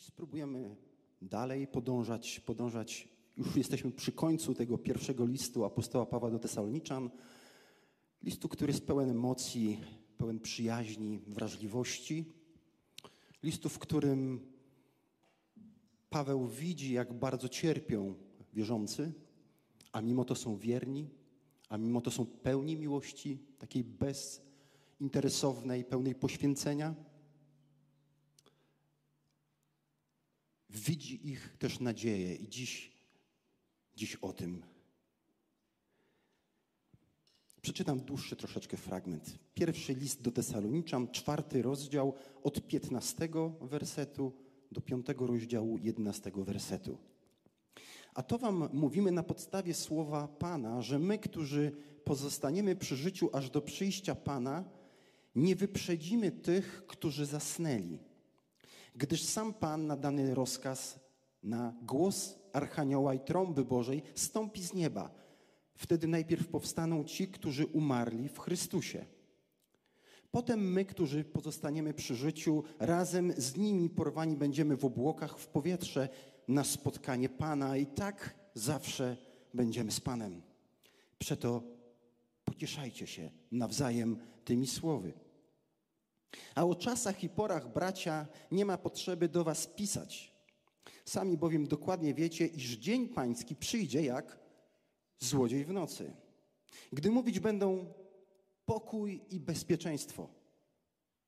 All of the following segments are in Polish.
Dziś spróbujemy dalej podążać. Już jesteśmy przy końcu tego pierwszego listu apostoła Pawła do Tesaloniczan. Listu, który jest pełen emocji, pełen przyjaźni, wrażliwości. Listu, w którym Paweł widzi, jak bardzo cierpią wierzący, a mimo to są wierni, a mimo to są pełni miłości, takiej bezinteresownej, pełnej poświęcenia. Widzi ich też nadzieję i dziś o tym. Przeczytam dłuższy troszeczkę fragment. Pierwszy list do Tesaloniczan, 4 rozdział, od 15 wersetu do 5 rozdziału, 11 wersetu. A to wam mówimy na podstawie słowa Pana, że my, którzy pozostaniemy przy życiu aż do przyjścia Pana, nie wyprzedzimy tych, którzy zasnęli. Gdyż sam Pan na dany rozkaz, na głos Archanioła i Trąby Bożej stąpi z nieba. Wtedy najpierw powstaną ci, którzy umarli w Chrystusie. Potem my, którzy pozostaniemy przy życiu, razem z nimi porwani będziemy w obłokach w powietrze na spotkanie Pana i tak zawsze będziemy z Panem. Przeto pocieszajcie się nawzajem tymi słowy. A o czasach i porach, bracia, nie ma potrzeby do was pisać. Sami bowiem dokładnie wiecie, iż dzień pański przyjdzie jak złodziej w nocy. Gdy mówić będą pokój i bezpieczeństwo,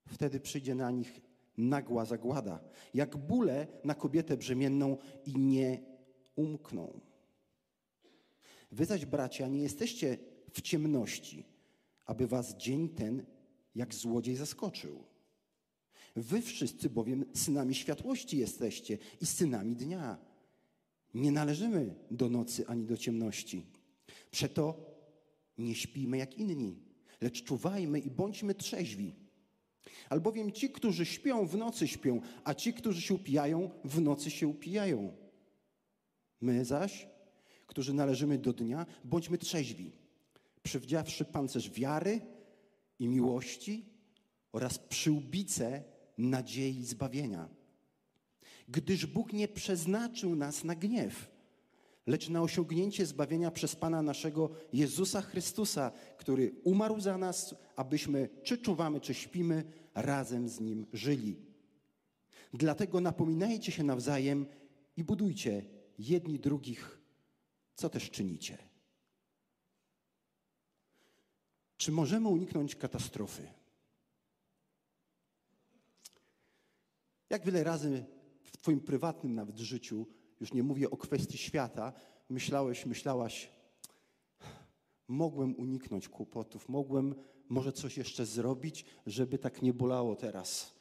wtedy przyjdzie na nich nagła zagłada, jak bóle na kobietę brzemienną i nie umkną. Wy zaś, bracia, nie jesteście w ciemności, aby was dzień ten jak złodziej zaskoczył. Wy wszyscy bowiem synami światłości jesteście i synami dnia. Nie należymy do nocy ani do ciemności. Przeto nie śpijmy jak inni, lecz czuwajmy i bądźmy trzeźwi. Albowiem ci, którzy śpią, w nocy śpią, a ci, którzy się upijają, w nocy się upijają. My zaś, którzy należymy do dnia, bądźmy trzeźwi, przywdziawszy pancerz wiary i miłości oraz przyłbicę nadziei i zbawienia. Gdyż Bóg nie przeznaczył nas na gniew, lecz na osiągnięcie zbawienia przez Pana naszego Jezusa Chrystusa, który umarł za nas, abyśmy, czy czuwamy, czy śpimy, razem z Nim żyli. Dlatego napominajcie się nawzajem i budujcie jedni drugich, co też czynicie. Czy możemy uniknąć katastrofy? Jak wiele razy w twoim prywatnym nawet życiu, już nie mówię o kwestii świata, myślałaś, mogłem uniknąć kłopotów, mogłem może coś jeszcze zrobić, żeby tak nie bolało teraz.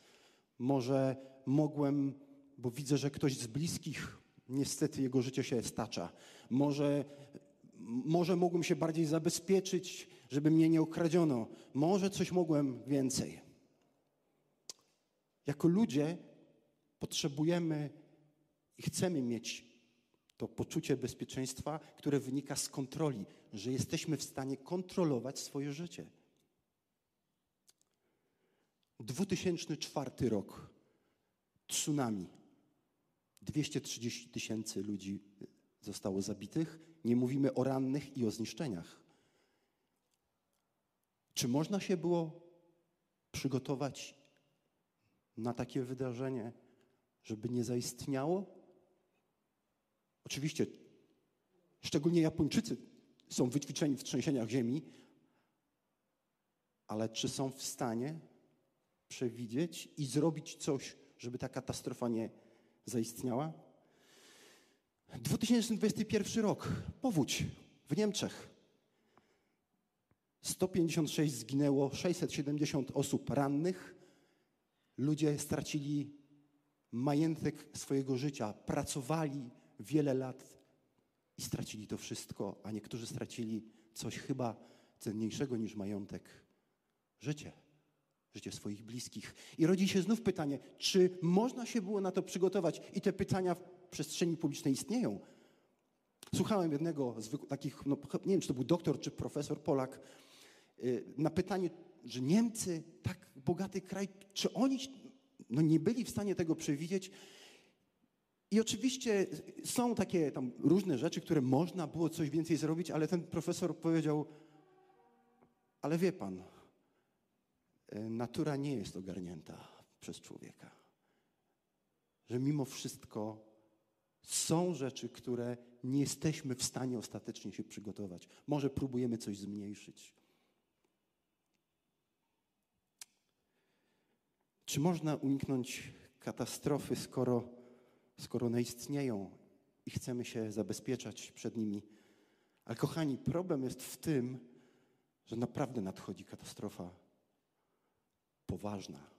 Może mogłem, bo widzę, że ktoś z bliskich, niestety jego życie się stacza. Może mogłem się bardziej zabezpieczyć, żeby mnie nie okradziono. Może coś mogłem więcej. Jako ludzie potrzebujemy i chcemy mieć to poczucie bezpieczeństwa, które wynika z kontroli, że jesteśmy w stanie kontrolować swoje życie. 2004 rok. Tsunami. 230 000 ludzi zostało zabitych. Nie mówimy o rannych i o zniszczeniach. Czy można się było przygotować na takie wydarzenie, żeby nie zaistniało? Oczywiście, szczególnie Japończycy są wyćwiczeni w trzęsieniach ziemi, ale czy są w stanie przewidzieć i zrobić coś, żeby ta katastrofa nie zaistniała? 2021 rok, powódź w Niemczech. 156 zginęło, 670 osób rannych. Ludzie stracili majątek swojego życia, pracowali wiele lat i stracili to wszystko, a niektórzy stracili coś chyba cenniejszego niż majątek. Życie swoich bliskich. I rodzi się znów pytanie, czy można się było na to przygotować? I te pytania w przestrzeni publicznej istnieją. Słuchałem jednego z takich, nie wiem, czy to był doktor, czy profesor Polak, na pytanie, że Niemcy, tak bogaty kraj, czy oni nie byli w stanie tego przewidzieć? I oczywiście są takie tam różne rzeczy, które można było coś więcej zrobić, ale ten profesor powiedział, ale wie pan, natura nie jest ogarnięta przez człowieka. Że mimo wszystko są rzeczy, które nie jesteśmy w stanie ostatecznie się przygotować. Może próbujemy coś zmniejszyć. Czy można uniknąć katastrofy, skoro one istnieją i chcemy się zabezpieczać przed nimi? Ale kochani, problem jest w tym, że naprawdę nadchodzi katastrofa poważna.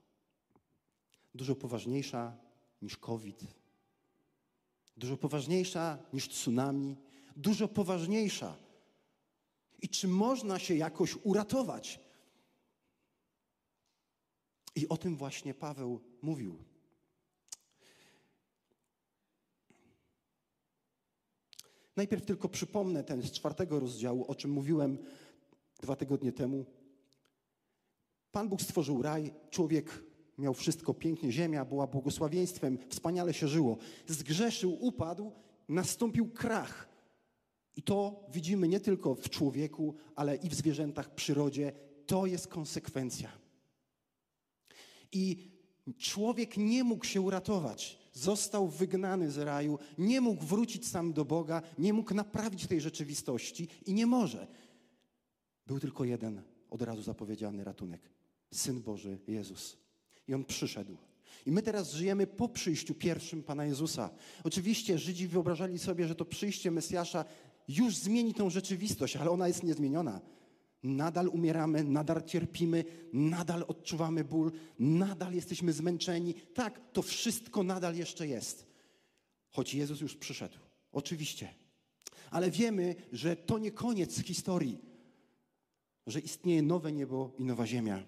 Dużo poważniejsza niż COVID. Dużo poważniejsza niż tsunami. Dużo poważniejsza. I czy można się jakoś uratować? I o tym właśnie Paweł mówił. Najpierw tylko przypomnę ten z 4 rozdziału, o czym mówiłem 2 tygodnie temu. Pan Bóg stworzył raj, człowiek miał wszystko pięknie, ziemia była błogosławieństwem, wspaniale się żyło. Zgrzeszył, upadł, nastąpił krach. I to widzimy nie tylko w człowieku, ale i w zwierzętach, w przyrodzie. To jest konsekwencja. I człowiek nie mógł się uratować. Został wygnany z raju, nie mógł wrócić sam do Boga, nie mógł naprawić tej rzeczywistości i nie może. Był tylko jeden od razu zapowiedziany ratunek. Syn Boży, Jezus. I On przyszedł. I my teraz żyjemy po przyjściu pierwszym Pana Jezusa. Oczywiście Żydzi wyobrażali sobie, że to przyjście Mesjasza już zmieni tą rzeczywistość, ale ona jest niezmieniona. Nadal umieramy, nadal cierpimy, nadal odczuwamy ból, nadal jesteśmy zmęczeni. Tak, to wszystko nadal jeszcze jest. Choć Jezus już przyszedł. Oczywiście. Ale wiemy, że to nie koniec historii. Że istnieje nowe niebo i nowa ziemia.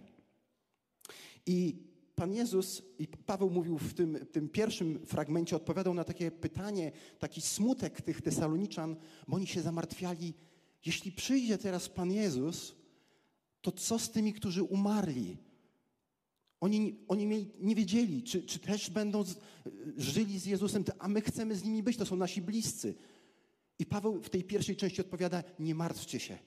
I Pan Jezus, i Paweł mówił w tym pierwszym fragmencie, odpowiadał na takie pytanie, taki smutek tych Tesaloniczan, bo oni się zamartwiali. Jeśli przyjdzie teraz Pan Jezus, to co z tymi, którzy umarli? Oni nie wiedzieli, czy też będą żyli z Jezusem, a my chcemy z nimi być, to są nasi bliscy. I Paweł w tej pierwszej części odpowiada, nie martwcie się,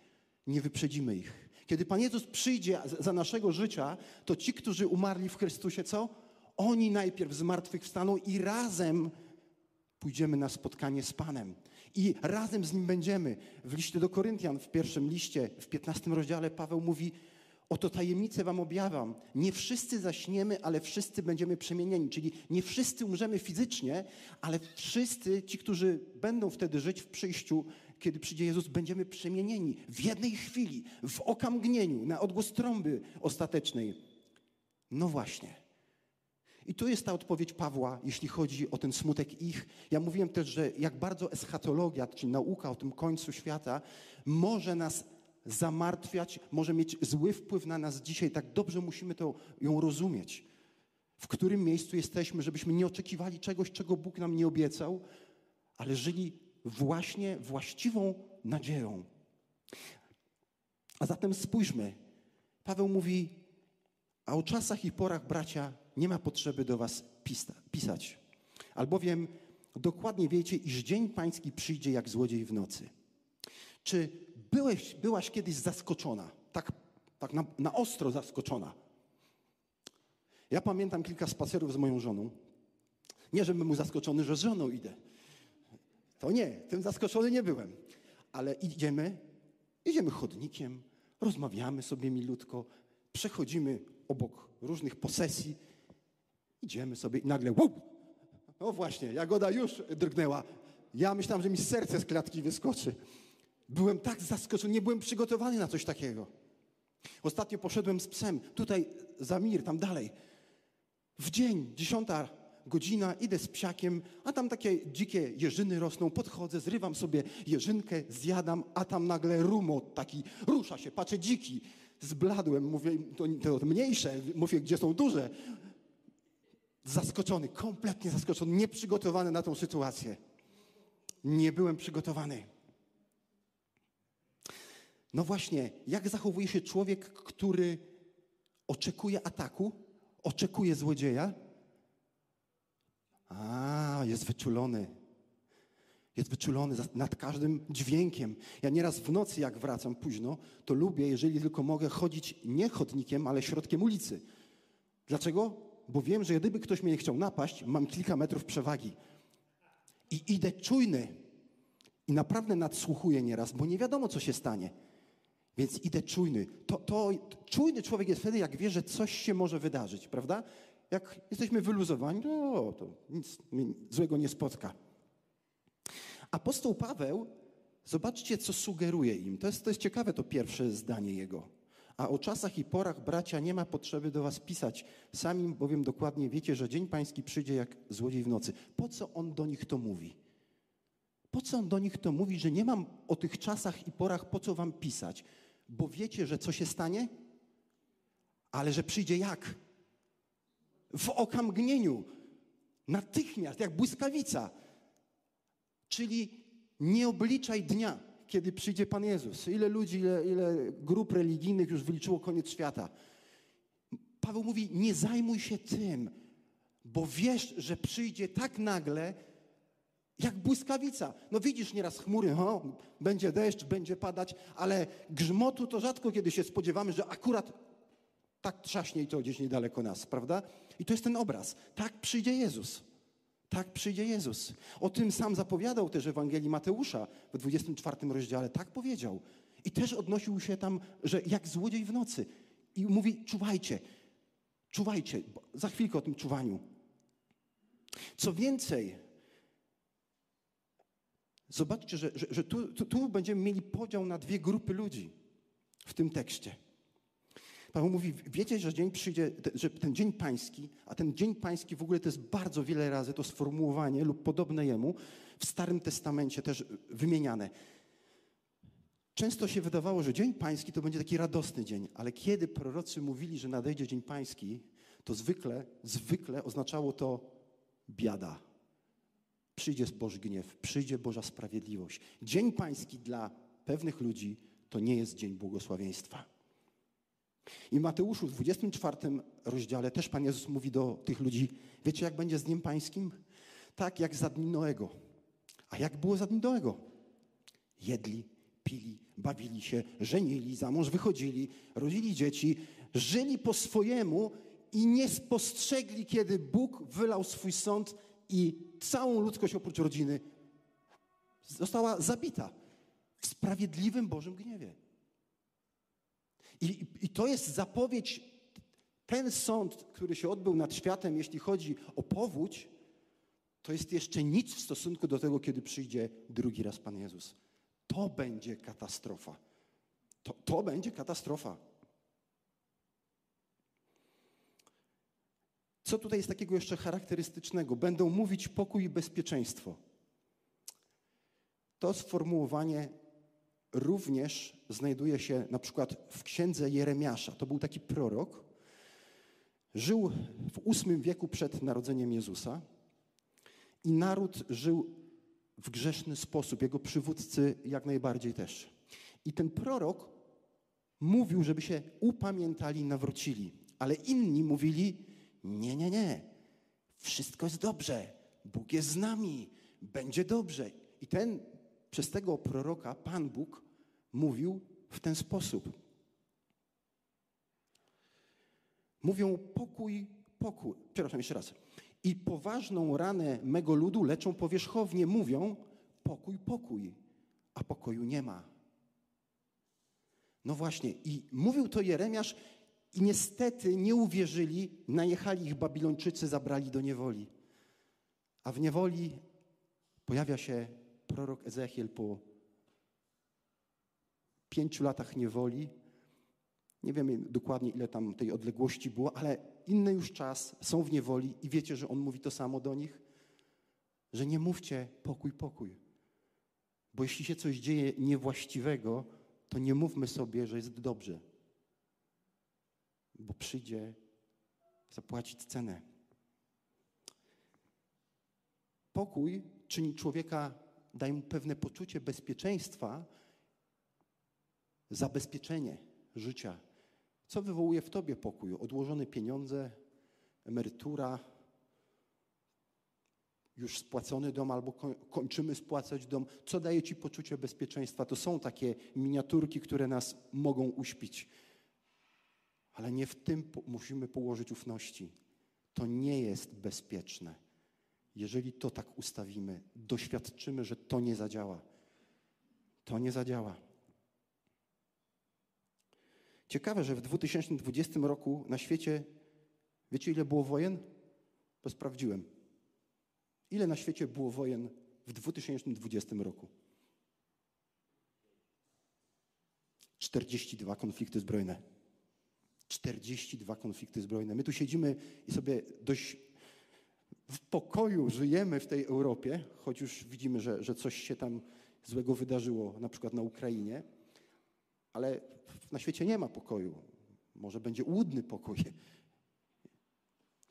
nie wyprzedzimy ich. Kiedy Pan Jezus przyjdzie za naszego życia, to ci, którzy umarli w Chrystusie, co? Oni najpierw zmartwychwstaną i razem pójdziemy na spotkanie z Panem i razem z Nim będziemy. W liście do Koryntian, w pierwszym liście, w 15 rozdziale Paweł mówi, oto tajemnicę wam objawiam. Nie wszyscy zaśniemy, ale wszyscy będziemy przemienieni. Czyli nie wszyscy umrzemy fizycznie, ale wszyscy ci, którzy będą wtedy żyć w przyjściu, kiedy przyjdzie Jezus, będziemy przemienieni w jednej chwili, w okamgnieniu, na odgłos trąby ostatecznej. No właśnie. I tu jest ta odpowiedź Pawła, jeśli chodzi o ten smutek ich. Ja mówiłem też, że jak bardzo eschatologia, czyli nauka o tym końcu świata, może nas zamartwiać, może mieć zły wpływ na nas dzisiaj. Tak dobrze musimy ją rozumieć. W którym miejscu jesteśmy, żebyśmy nie oczekiwali czegoś, czego Bóg nam nie obiecał, ale żyli właśnie właściwą nadzieją. A zatem spójrzmy. Paweł mówi, a o czasach i porach, bracia, nie ma potrzeby do was pisać. Albowiem dokładnie wiecie, iż dzień pański przyjdzie jak złodziej w nocy. Czy byłaś kiedyś zaskoczona? Tak na ostro zaskoczona. Ja pamiętam kilka spacerów z moją żoną. Nie, żebym był zaskoczony, że z żoną idę. To nie, tym zaskoczony nie byłem. Ale idziemy chodnikiem, rozmawiamy sobie milutko, przechodzimy obok różnych posesji, idziemy sobie i nagle wow! No właśnie, jagoda już drgnęła. Ja myślałem, że mi serce z klatki wyskoczy. Byłem tak zaskoczony, nie byłem przygotowany na coś takiego. Ostatnio poszedłem z psem, tutaj za mir, tam dalej. W dzień, 10:00, idę z psiakiem, a tam takie dzikie jeżyny rosną, podchodzę, zrywam sobie jeżynkę, zjadam, a tam nagle rumot taki, rusza się, patrzę, dziki. Zbladłem, mówię, to mniejsze, mówię, gdzie są duże. Zaskoczony, kompletnie zaskoczony, nieprzygotowany na tą sytuację. Nie byłem przygotowany. No właśnie, jak zachowuje się człowiek, który oczekuje ataku, oczekuje złodzieja, A, jest wyczulony. Jest wyczulony nad każdym dźwiękiem. Ja nieraz w nocy, jak wracam późno, to lubię, jeżeli tylko mogę, chodzić nie chodnikiem, ale środkiem ulicy. Dlaczego? Bo wiem, że gdyby ktoś mnie chciał napaść, mam kilka metrów przewagi. I idę czujny. I naprawdę nadsłuchuję nieraz, bo nie wiadomo, co się stanie. Więc idę czujny. Czujny człowiek jest wtedy, jak wie, że coś się może wydarzyć, prawda? Jak jesteśmy wyluzowani, no, to nic złego nie spotka. Apostoł Paweł, zobaczcie, co sugeruje im. To jest ciekawe to pierwsze zdanie jego. A o czasach i porach, bracia, nie ma potrzeby do was pisać. Sami bowiem dokładnie wiecie, że dzień pański przyjdzie jak złodziej w nocy. Po co on do nich to mówi? Po co on do nich to mówi, że nie mam o tych czasach i porach, po co wam pisać? Bo wiecie, że co się stanie? Ale że przyjdzie jak? W okamgnieniu. Natychmiast, jak błyskawica. Czyli nie obliczaj dnia, kiedy przyjdzie Pan Jezus. Ile ludzi, ile grup religijnych już wyliczyło koniec świata. Paweł mówi, nie zajmuj się tym, bo wiesz, że przyjdzie tak nagle, jak błyskawica. No widzisz nieraz chmury, będzie deszcz, będzie padać, ale grzmotu to rzadko kiedy się spodziewamy, że akurat tak trzaśnie i to gdzieś niedaleko nas, prawda? I to jest ten obraz. Tak przyjdzie Jezus. Tak przyjdzie Jezus. O tym sam zapowiadał też Ewangelii Mateusza w 24 rozdziale. Tak powiedział. I też odnosił się tam, że jak złodziej w nocy. I mówi, czuwajcie. Czuwajcie. Za chwilkę o tym czuwaniu. Co więcej, zobaczcie, że tu będziemy mieli podział na dwie grupy ludzi w tym tekście. Paweł mówi, wiecie, że dzień przyjdzie, że ten dzień pański, a ten dzień pański w ogóle to jest bardzo wiele razy to sformułowanie lub podobne jemu w Starym Testamencie też wymieniane. Często się wydawało, że dzień pański to będzie taki radosny dzień, ale kiedy prorocy mówili, że nadejdzie dzień pański, to zwykle oznaczało to biada. Przyjdzie Boży gniew, przyjdzie Boża sprawiedliwość. Dzień pański dla pewnych ludzi to nie jest dzień błogosławieństwa. I Mateuszu w 24 rozdziale też Pan Jezus mówi do tych ludzi, wiecie jak będzie z Dniem Pańskim? Tak jak za dni Noego. A jak było za dni Noego? Jedli, pili, bawili się, żenili, za mąż wychodzili, rodzili dzieci, żyli po swojemu i nie spostrzegli, kiedy Bóg wylał swój sąd i całą ludzkość oprócz rodziny została zabita w sprawiedliwym Bożym gniewie. I to jest zapowiedź, ten sąd, który się odbył nad światem, jeśli chodzi o powódź, to jest jeszcze nic w stosunku do tego, kiedy przyjdzie drugi raz Pan Jezus. To będzie katastrofa. To będzie katastrofa. Co tutaj jest takiego jeszcze charakterystycznego? Będą mówić pokój i bezpieczeństwo. To sformułowanie również znajduje się na przykład w księdze Jeremiasza. To był taki prorok. Żył w VIII wieku przed narodzeniem Jezusa i naród żył w grzeszny sposób. Jego przywódcy jak najbardziej też. I ten prorok mówił, żeby się upamiętali i nawrócili. Ale inni mówili, nie. Wszystko jest dobrze. Bóg jest z nami. Będzie dobrze. I przez tego proroka Pan Bóg mówił w ten sposób. Mówią pokój. Przepraszam, jeszcze raz. I poważną ranę mego ludu leczą powierzchownie. Mówią pokój. A pokoju nie ma. No właśnie. I mówił to Jeremiasz i niestety nie uwierzyli. Najechali ich Babilończycy, zabrali do niewoli. A w niewoli pojawia się prorok Ezechiel po 5 latach niewoli. Nie wiemy dokładnie, ile tam tej odległości było, ale inny już czas, są w niewoli i wiecie, że on mówi to samo do nich, że nie mówcie pokój. Bo jeśli się coś dzieje niewłaściwego, to nie mówmy sobie, że jest dobrze. Bo przyjdzie zapłacić cenę. Pokój czyni człowieka, daje mu pewne poczucie bezpieczeństwa, zabezpieczenie życia. Co wywołuje w tobie pokój? Odłożone pieniądze, emerytura, już spłacony dom albo kończymy spłacać dom. Co daje ci poczucie bezpieczeństwa? To są takie miniaturki, które nas mogą uśpić. Ale nie w tym musimy położyć ufności. To nie jest bezpieczne. Jeżeli to tak ustawimy, doświadczymy, że to nie zadziała. To nie zadziała. Ciekawe, że w 2020 roku na świecie, wiecie ile było wojen? To sprawdziłem. Ile na świecie było wojen w 2020 roku? 42 konflikty zbrojne. 42 konflikty zbrojne. My tu siedzimy i sobie dość w pokoju żyjemy w tej Europie, choć już widzimy, że coś się tam złego wydarzyło, na przykład na Ukrainie, ale na świecie nie ma pokoju. Może będzie łudny pokój.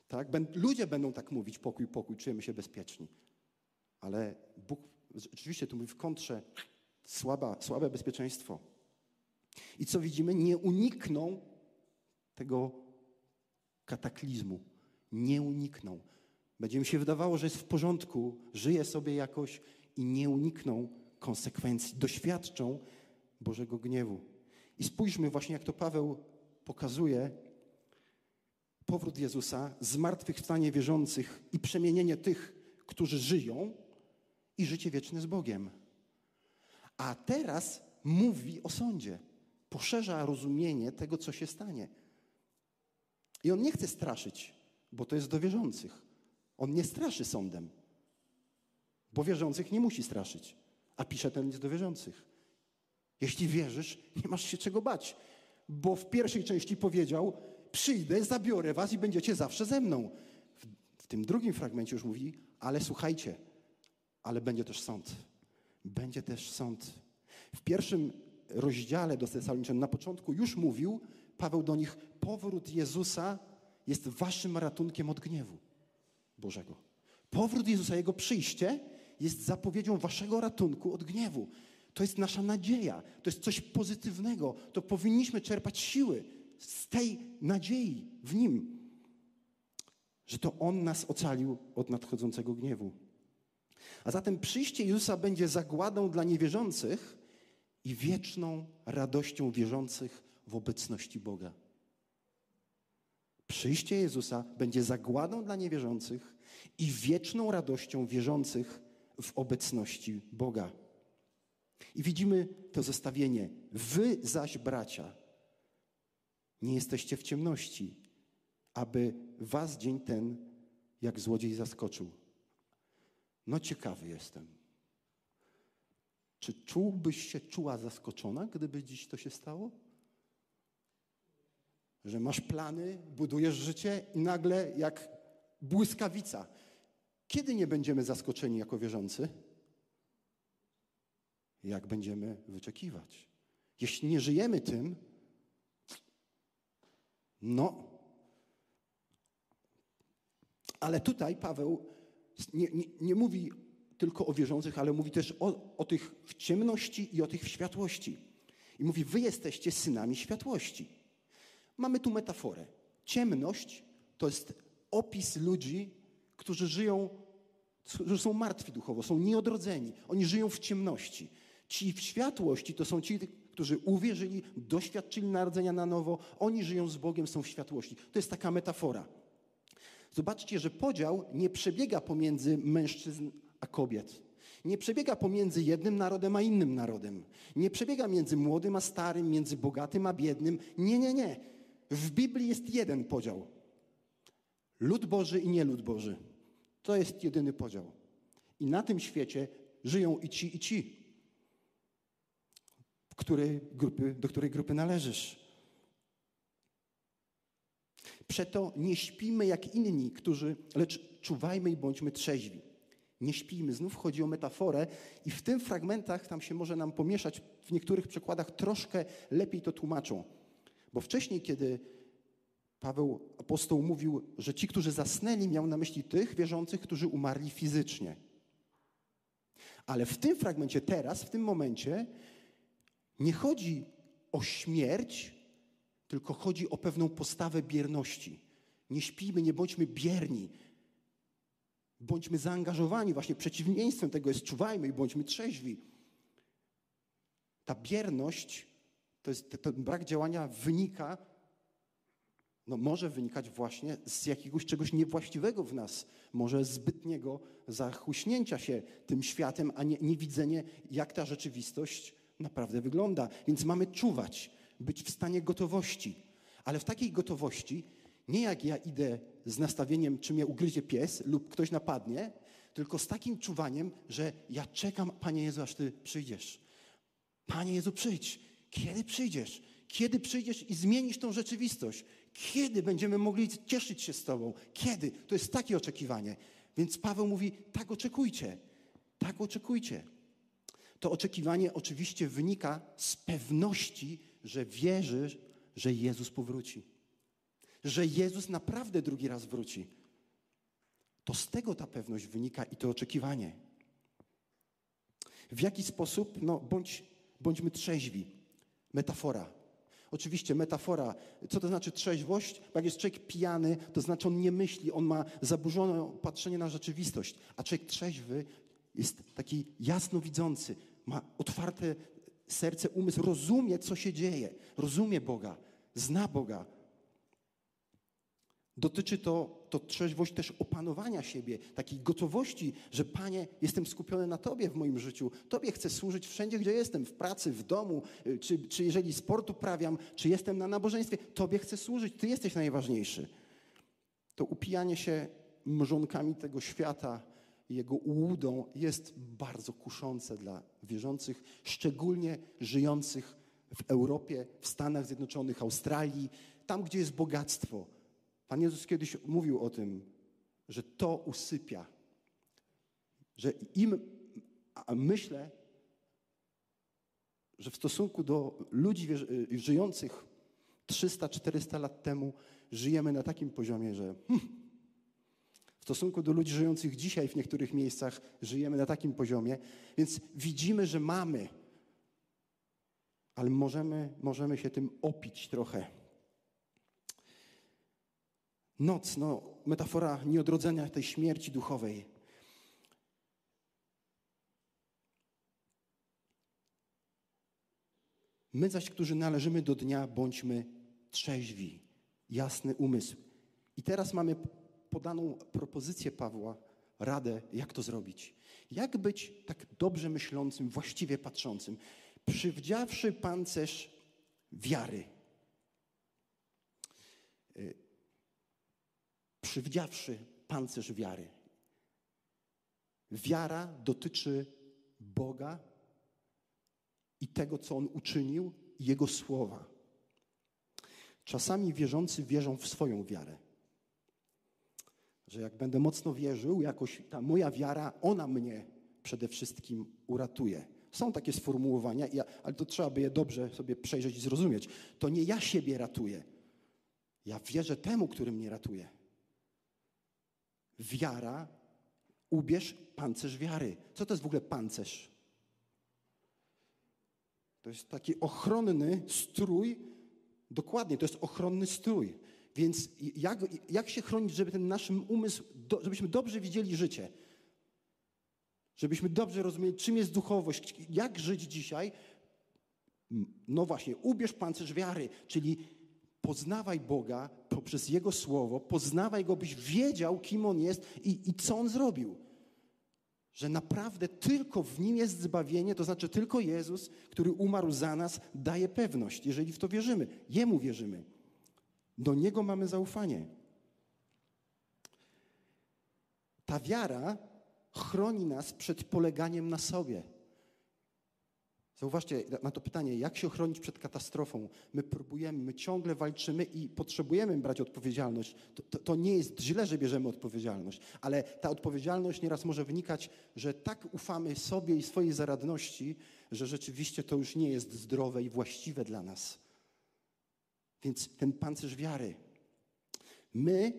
Tak? Ludzie będą tak mówić, pokój, pokój, czujemy się bezpieczni. Ale Bóg rzeczywiście tu mówi w kontrze, słabe bezpieczeństwo. I co widzimy? Nie unikną tego kataklizmu. Nie unikną. Będzie im się wydawało, że jest w porządku, żyje sobie jakoś i nie unikną konsekwencji. Doświadczą Bożego gniewu. I spójrzmy właśnie, jak to Paweł pokazuje, powrót Jezusa, zmartwychwstanie wierzących i przemienienie tych, którzy żyją i życie wieczne z Bogiem. A teraz mówi o sądzie. Poszerza rozumienie tego, co się stanie. I on nie chce straszyć, bo to jest do wierzących. On nie straszy sądem, bo wierzących nie musi straszyć. A pisze ten list do wierzących. Jeśli wierzysz, nie masz się czego bać, bo w pierwszej części powiedział: przyjdę, zabiorę was i będziecie zawsze ze mną. W tym drugim fragmencie już mówi, ale słuchajcie, ale będzie też sąd. Będzie też sąd. W pierwszym rozdziale do Tesaloniczan na początku już mówił Paweł do nich, powrót Jezusa jest waszym ratunkiem od gniewu Bożego. Powrót Jezusa, Jego przyjście jest zapowiedzią waszego ratunku od gniewu. To jest nasza nadzieja. To jest coś pozytywnego. To powinniśmy czerpać siły z tej nadziei w Nim, że to On nas ocalił od nadchodzącego gniewu. A zatem przyjście Jezusa będzie zagładą dla niewierzących i wieczną radością wierzących w obecności Boga. Przyjście Jezusa będzie zagładą dla niewierzących i wieczną radością wierzących w obecności Boga. I widzimy to zestawienie. Wy zaś, bracia, nie jesteście w ciemności, aby was dzień ten jak złodziej zaskoczył. No ciekawy jestem. Czy czułbyś się, czuła zaskoczona, gdyby dziś to się stało? Że masz plany, budujesz życie i nagle jak błyskawica. Kiedy nie będziemy zaskoczeni jako wierzący? Jak będziemy wyczekiwać? Jeśli nie żyjemy tym, no. Ale tutaj Paweł nie mówi tylko o wierzących, ale mówi też o tych w ciemności i o tych w światłości. I mówi, wy jesteście synami światłości. Mamy tu metaforę. Ciemność to jest opis ludzi, którzy żyją, którzy są martwi duchowo, są nieodrodzeni. Oni żyją w ciemności. Ci w światłości to są ci, którzy uwierzyli, doświadczyli narodzenia na nowo. Oni żyją z Bogiem, są w światłości. To jest taka metafora. Zobaczcie, że podział nie przebiega pomiędzy mężczyzn a kobiet. Nie przebiega pomiędzy jednym narodem a innym narodem. Nie przebiega między młodym a starym, między bogatym a biednym. Nie, nie, nie. W Biblii jest jeden podział. Lud Boży i nielud Boży. To jest jedyny podział. I na tym świecie żyją i ci, do której grupy należysz. Przeto nie śpimy jak inni, lecz czuwajmy i bądźmy trzeźwi. Nie śpijmy. Znów chodzi o metaforę i w tym fragmentach tam się może nam pomieszać. W niektórych przekładach troszkę lepiej to tłumaczą. Bo wcześniej, kiedy Paweł apostoł mówił, że ci, którzy zasnęli, miał na myśli tych wierzących, którzy umarli fizycznie. Ale w tym fragmencie, teraz, w tym momencie nie chodzi o śmierć, tylko chodzi o pewną postawę bierności. Nie śpijmy, nie bądźmy bierni. Bądźmy zaangażowani, właśnie przeciwieństwem tego jest czuwajmy i bądźmy trzeźwi. Ta bierność, to jest, ten brak działania wynika, no może wynikać właśnie z jakiegoś czegoś niewłaściwego w nas, może zbytniego zachłyśnięcia się tym światem, a nie widzenie, jak ta rzeczywistość naprawdę wygląda. Więc mamy czuwać, być w stanie gotowości, ale w takiej gotowości, nie jak ja idę z nastawieniem, czy mnie ugryzie pies lub ktoś napadnie, tylko z takim czuwaniem, że ja czekam, Panie Jezu, aż Ty przyjdziesz. Panie Jezu, przyjdź. Kiedy przyjdziesz? Kiedy przyjdziesz i zmienisz tą rzeczywistość? Kiedy będziemy mogli cieszyć się z Tobą? Kiedy? To jest takie oczekiwanie. Więc Paweł mówi, tak oczekujcie. Tak oczekujcie. To oczekiwanie oczywiście wynika z pewności, że wierzysz, że Jezus powróci. Że Jezus naprawdę drugi raz wróci. To z tego ta pewność wynika i to oczekiwanie. W jaki sposób? No, bądźmy trzeźwi. Metafora. Oczywiście metafora. Co to znaczy trzeźwość? Jak jest człowiek pijany, to znaczy on nie myśli, on ma zaburzone patrzenie na rzeczywistość. A człowiek trzeźwy jest taki jasnowidzący, ma otwarte serce, umysł, rozumie, co się dzieje. Rozumie Boga, zna Boga. Dotyczy to trzeźwość też opanowania siebie, takiej gotowości, że Panie, jestem skupiony na Tobie w moim życiu. Tobie chcę służyć wszędzie, gdzie jestem, w pracy, w domu, czy jeżeli sport uprawiam, czy jestem na nabożeństwie. Tobie chcę służyć, Ty jesteś najważniejszy. To upijanie się mrzonkami tego świata, jego ułudą jest bardzo kuszące dla wierzących, szczególnie żyjących w Europie, w Stanach Zjednoczonych, Australii, tam, gdzie jest bogactwo. Pan Jezus kiedyś mówił o tym, że to usypia. Że im, a myślę, że w stosunku do ludzi żyjących 300-400 lat temu żyjemy na takim poziomie, że w stosunku do ludzi żyjących dzisiaj w niektórych miejscach żyjemy na takim poziomie, więc widzimy, że mamy, ale możemy się tym opić trochę. Noc, no, metafora nieodrodzenia tej śmierci duchowej. My zaś, którzy należymy do dnia, bądźmy trzeźwi, jasny umysł. I teraz mamy podaną propozycję Pawła, radę, jak to zrobić. Jak być tak dobrze myślącym, właściwie patrzącym, przywdziawszy pancerz wiary. Przywdziawszy pancerz wiary. Wiara dotyczy Boga i tego, co On uczynił, i Jego słowa. Czasami wierzący wierzą w swoją wiarę. Że jak będę mocno wierzył, jakoś ta moja wiara, ona mnie przede wszystkim uratuje. Są takie sformułowania, ale to trzeba by je dobrze sobie przejrzeć i zrozumieć. To nie ja siebie ratuję. Ja wierzę temu, który mnie ratuje. Wiara, ubierz pancerz wiary. Co to jest w ogóle pancerz? To jest taki ochronny strój, dokładnie, to jest ochronny strój. Więc jak się chronić, żeby ten nasz umysł, żebyśmy dobrze widzieli życie? Żebyśmy dobrze rozumieli, czym jest duchowość, jak żyć dzisiaj? No właśnie, ubierz pancerz wiary, czyli poznawaj Boga poprzez Jego Słowo, poznawaj Go, byś wiedział, kim On jest i co On zrobił. Że naprawdę tylko w Nim jest zbawienie, to znaczy tylko Jezus, który umarł za nas, daje pewność, jeżeli w to wierzymy. Jemu wierzymy. Do Niego mamy zaufanie. Ta wiara chroni nas przed poleganiem na sobie. Zauważcie na to pytanie, jak się ochronić przed katastrofą. My próbujemy, my ciągle walczymy i potrzebujemy brać odpowiedzialność. To nie jest źle, że bierzemy odpowiedzialność, ale ta odpowiedzialność nieraz może wynikać, że tak ufamy sobie i swojej zaradności, że rzeczywiście to już nie jest zdrowe i właściwe dla nas. Więc ten pancerz wiary. My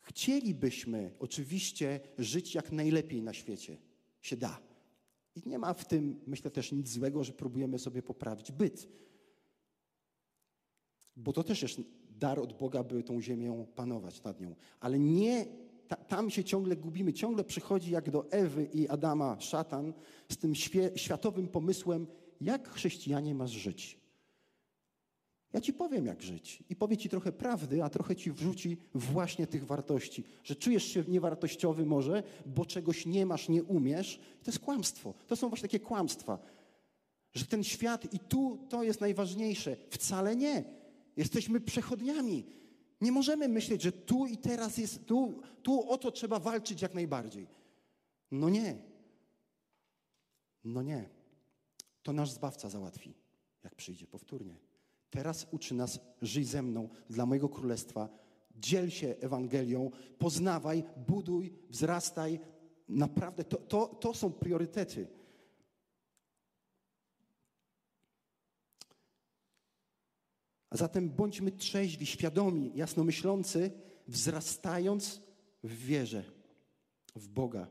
chcielibyśmy oczywiście żyć jak najlepiej na świecie. Się da. I nie ma w tym, myślę, też nic złego, że próbujemy sobie poprawić byt. Bo to też jest dar od Boga, by tą ziemią panować nad nią. Ale nie tam się ciągle gubimy, ciągle przychodzi jak do Ewy i Adama szatan z tym światowym pomysłem, jak chrześcijanie masz żyć. Ja ci powiem, jak żyć i powie ci trochę prawdy, a trochę ci wrzuci właśnie tych wartości, że czujesz się niewartościowy może, bo czegoś nie masz, nie umiesz. I to jest kłamstwo. To są właśnie takie kłamstwa, że ten świat i tu to jest najważniejsze. Wcale nie. Jesteśmy przechodniami. Nie możemy myśleć, że tu i teraz jest, tu o to trzeba walczyć jak najbardziej. No nie. No nie. To nasz Zbawca załatwi, jak przyjdzie powtórnie. Teraz uczy nas, żyj ze mną dla mojego królestwa, dziel się Ewangelią, poznawaj, buduj, wzrastaj. Naprawdę to są priorytety. A zatem bądźmy trzeźwi, świadomi, jasnomyślący, wzrastając w wierze, w Boga.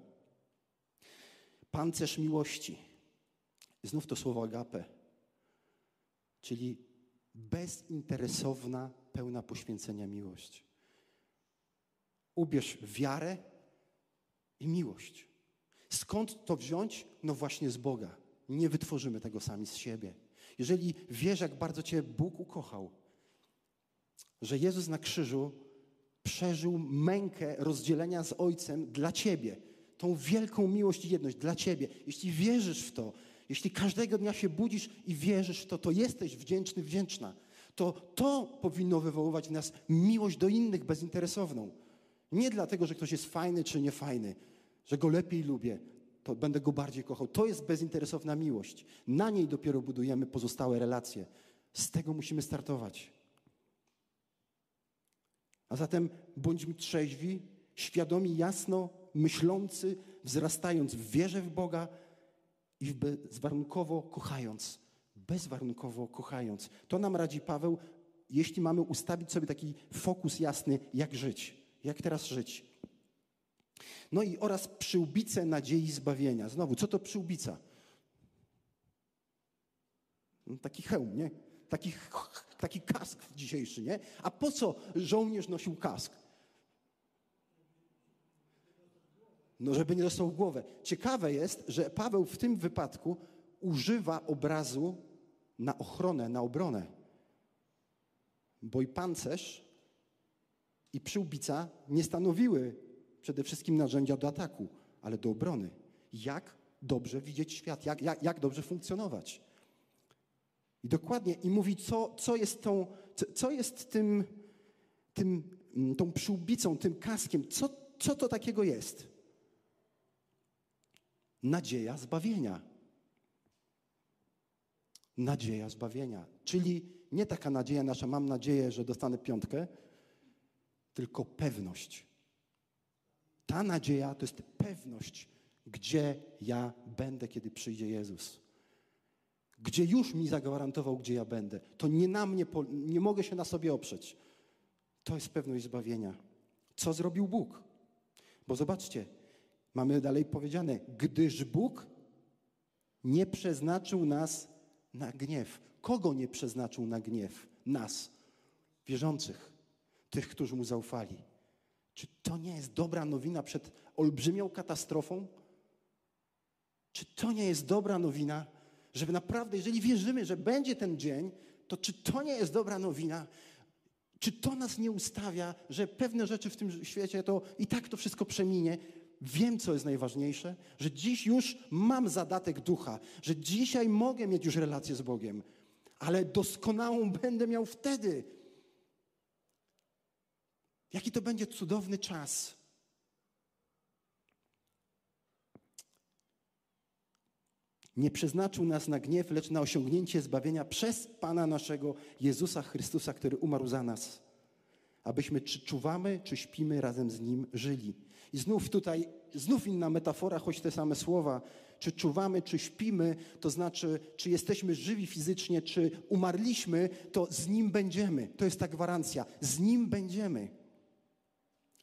Pancerz miłości. Znów to słowo agape, czyli bezinteresowna, pełna poświęcenia miłość. Ubierz wiarę i miłość. Skąd to wziąć? No właśnie z Boga. Nie wytworzymy tego sami z siebie. Jeżeli wiesz, jak bardzo cię Bóg ukochał, że Jezus na krzyżu przeżył mękę rozdzielenia z Ojcem dla ciebie, tą wielką miłość i jedność dla ciebie, jeśli wierzysz w to, jeśli każdego dnia się budzisz i wierzysz w to, to jesteś wdzięczny, wdzięczna, to powinno wywoływać w nas miłość do innych bezinteresowną. Nie dlatego, że ktoś jest fajny czy niefajny, że go lepiej lubię, to będę go bardziej kochał. To jest bezinteresowna miłość. Na niej dopiero budujemy pozostałe relacje. Z tego musimy startować. A zatem bądźmy trzeźwi, świadomi, jasno myślący, wzrastając w wierze w Boga i bezwarunkowo kochając. Bezwarunkowo kochając. To nam radzi Paweł, jeśli mamy ustawić sobie taki fokus jasny, jak żyć, jak teraz żyć. No i oraz przyłbice nadziei zbawienia. Znowu, co to przyłbica? No, taki hełm, nie? Taki kask dzisiejszy, nie? A po co żołnierz nosił kask? No, żeby nie dostał w głowę. Ciekawe jest, że Paweł w tym wypadku używa obrazu na ochronę, na obronę. Bo i pancerz, i przyłbica nie stanowiły przede wszystkim narzędzia do ataku, ale do obrony. Jak dobrze widzieć świat, jak dobrze funkcjonować. I dokładnie, i mówi, co jest tą przyłbicą, tym kaskiem, co to takiego jest? Nadzieja zbawienia. Nadzieja zbawienia. Czyli nie taka nadzieja nasza, mam nadzieję, że dostanę piątkę, tylko pewność. Ta nadzieja to jest pewność, gdzie ja będę, kiedy przyjdzie Jezus. Gdzie już mi zagwarantował, gdzie ja będę. To nie na mnie, nie mogę się na sobie oprzeć. To jest pewność zbawienia. Co zrobił Bóg? Bo zobaczcie, mamy dalej powiedziane, gdyż Bóg nie przeznaczył nas na gniew. Kogo nie przeznaczył na gniew? Nas, wierzących, tych, którzy Mu zaufali. Czy to nie jest dobra nowina przed olbrzymią katastrofą? Czy to nie jest dobra nowina, żeby naprawdę, jeżeli wierzymy, że będzie ten dzień, to czy to nie jest dobra nowina? Czy to nas nie ustawia, że pewne rzeczy w tym świecie to i tak to wszystko przeminie? Wiem, co jest najważniejsze, że dziś już mam zadatek ducha, że dzisiaj mogę mieć już relację z Bogiem, ale doskonałą będę miał wtedy. Jaki to będzie cudowny czas. Nie przeznaczył nas na gniew, lecz na osiągnięcie zbawienia przez Pana naszego Jezusa Chrystusa, który umarł za nas. Abyśmy czy czuwamy, czy śpimy, razem z Nim żyli. I znów tutaj, znów inna metafora, choć te same słowa. Czy czuwamy, czy śpimy, to znaczy, czy jesteśmy żywi fizycznie, czy umarliśmy, to z Nim będziemy. To jest ta gwarancja. Z Nim będziemy.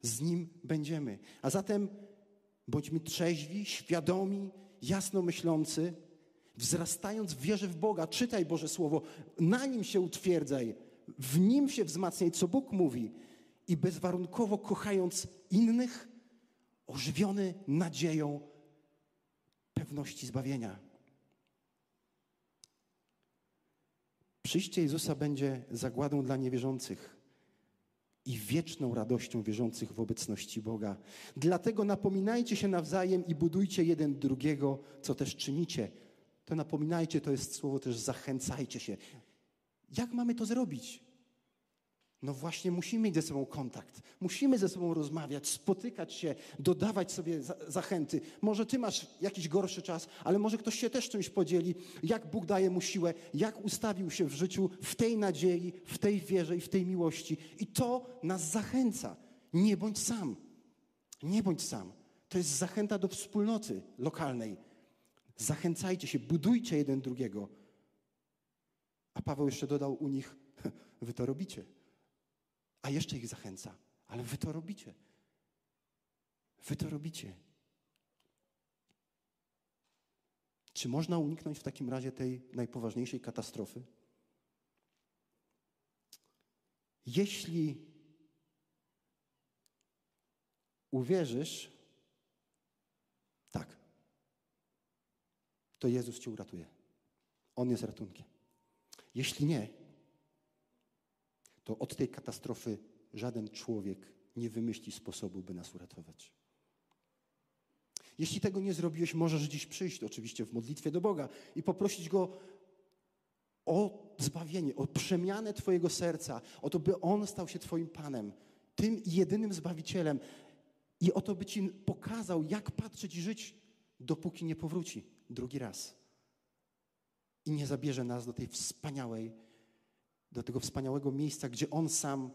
Z Nim będziemy. A zatem bądźmy trzeźwi, świadomi, jasnomyślący, wzrastając w wierze w Boga. Czytaj Boże Słowo, na Nim się utwierdzaj, w Nim się wzmacniaj, co Bóg mówi i bezwarunkowo kochając innych, ożywiony nadzieją pewności zbawienia. Przyjście Jezusa będzie zagładą dla niewierzących i wieczną radością wierzących w obecności Boga. Dlatego napominajcie się nawzajem i budujcie jeden drugiego, co też czynicie. To napominajcie, to jest słowo też zachęcajcie się. Jak mamy to zrobić? No właśnie musimy mieć ze sobą kontakt. Musimy ze sobą rozmawiać, spotykać się, dodawać sobie zachęty. Może ty masz jakiś gorszy czas, ale może ktoś się też czymś podzieli. Jak Bóg daje mu siłę, jak ustawił się w życiu w tej nadziei, w tej wierze i w tej miłości. I to nas zachęca. Nie bądź sam. Nie bądź sam. To jest zachęta do wspólnoty lokalnej. Zachęcajcie się, budujcie jeden drugiego. A Paweł jeszcze dodał u nich, wy to robicie. A jeszcze ich zachęca. Ale wy to robicie. Wy to robicie. Czy można uniknąć w takim razie tej najpoważniejszej katastrofy? Jeśli uwierzysz, tak, to Jezus cię uratuje. On jest ratunkiem. Jeśli nie, to od tej katastrofy żaden człowiek nie wymyśli sposobu, by nas uratować. Jeśli tego nie zrobiłeś, możesz dziś przyjść, oczywiście w modlitwie do Boga i poprosić Go o zbawienie, o przemianę twojego serca, o to, by On stał się twoim Panem, tym jedynym Zbawicielem i o to, by ci pokazał, jak patrzeć i żyć, dopóki nie powróci drugi raz i nie zabierze nas do tej wspaniałej, do tego wspaniałego miejsca, gdzie On sam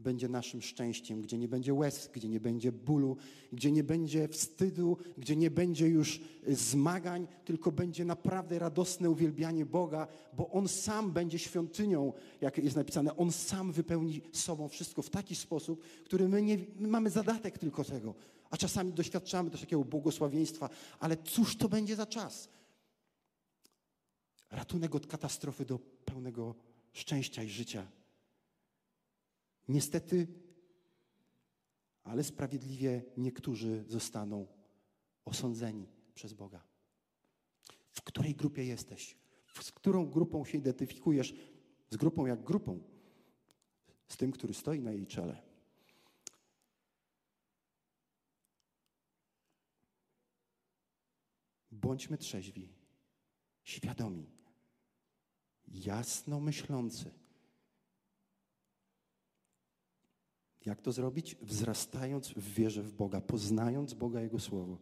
będzie naszym szczęściem, gdzie nie będzie łez, gdzie nie będzie bólu, gdzie nie będzie wstydu, gdzie nie będzie już zmagań, tylko będzie naprawdę radosne uwielbianie Boga, bo On sam będzie świątynią, jak jest napisane. On sam wypełni sobą wszystko w taki sposób, który my mamy zadatek tylko tego, a czasami doświadczamy też takiego błogosławieństwa, ale cóż to będzie za czas? Ratunek od katastrofy do pełnego szczęścia i życia. Niestety, ale sprawiedliwie niektórzy zostaną osądzeni przez Boga. W której grupie jesteś? Z którą grupą się identyfikujesz? Z grupą jak grupą. Z tym, który stoi na jej czele. Bądźmy trzeźwi, świadomi, jasno myślący. Jak to zrobić? Wzrastając w wierze w Boga, poznając Boga, Jego Słowo.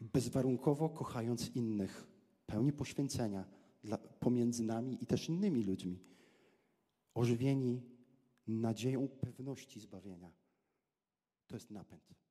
Bezwarunkowo kochając innych, pełni poświęcenia pomiędzy nami i też innymi ludźmi. Ożywieni nadzieją pewności zbawienia. To jest napęd.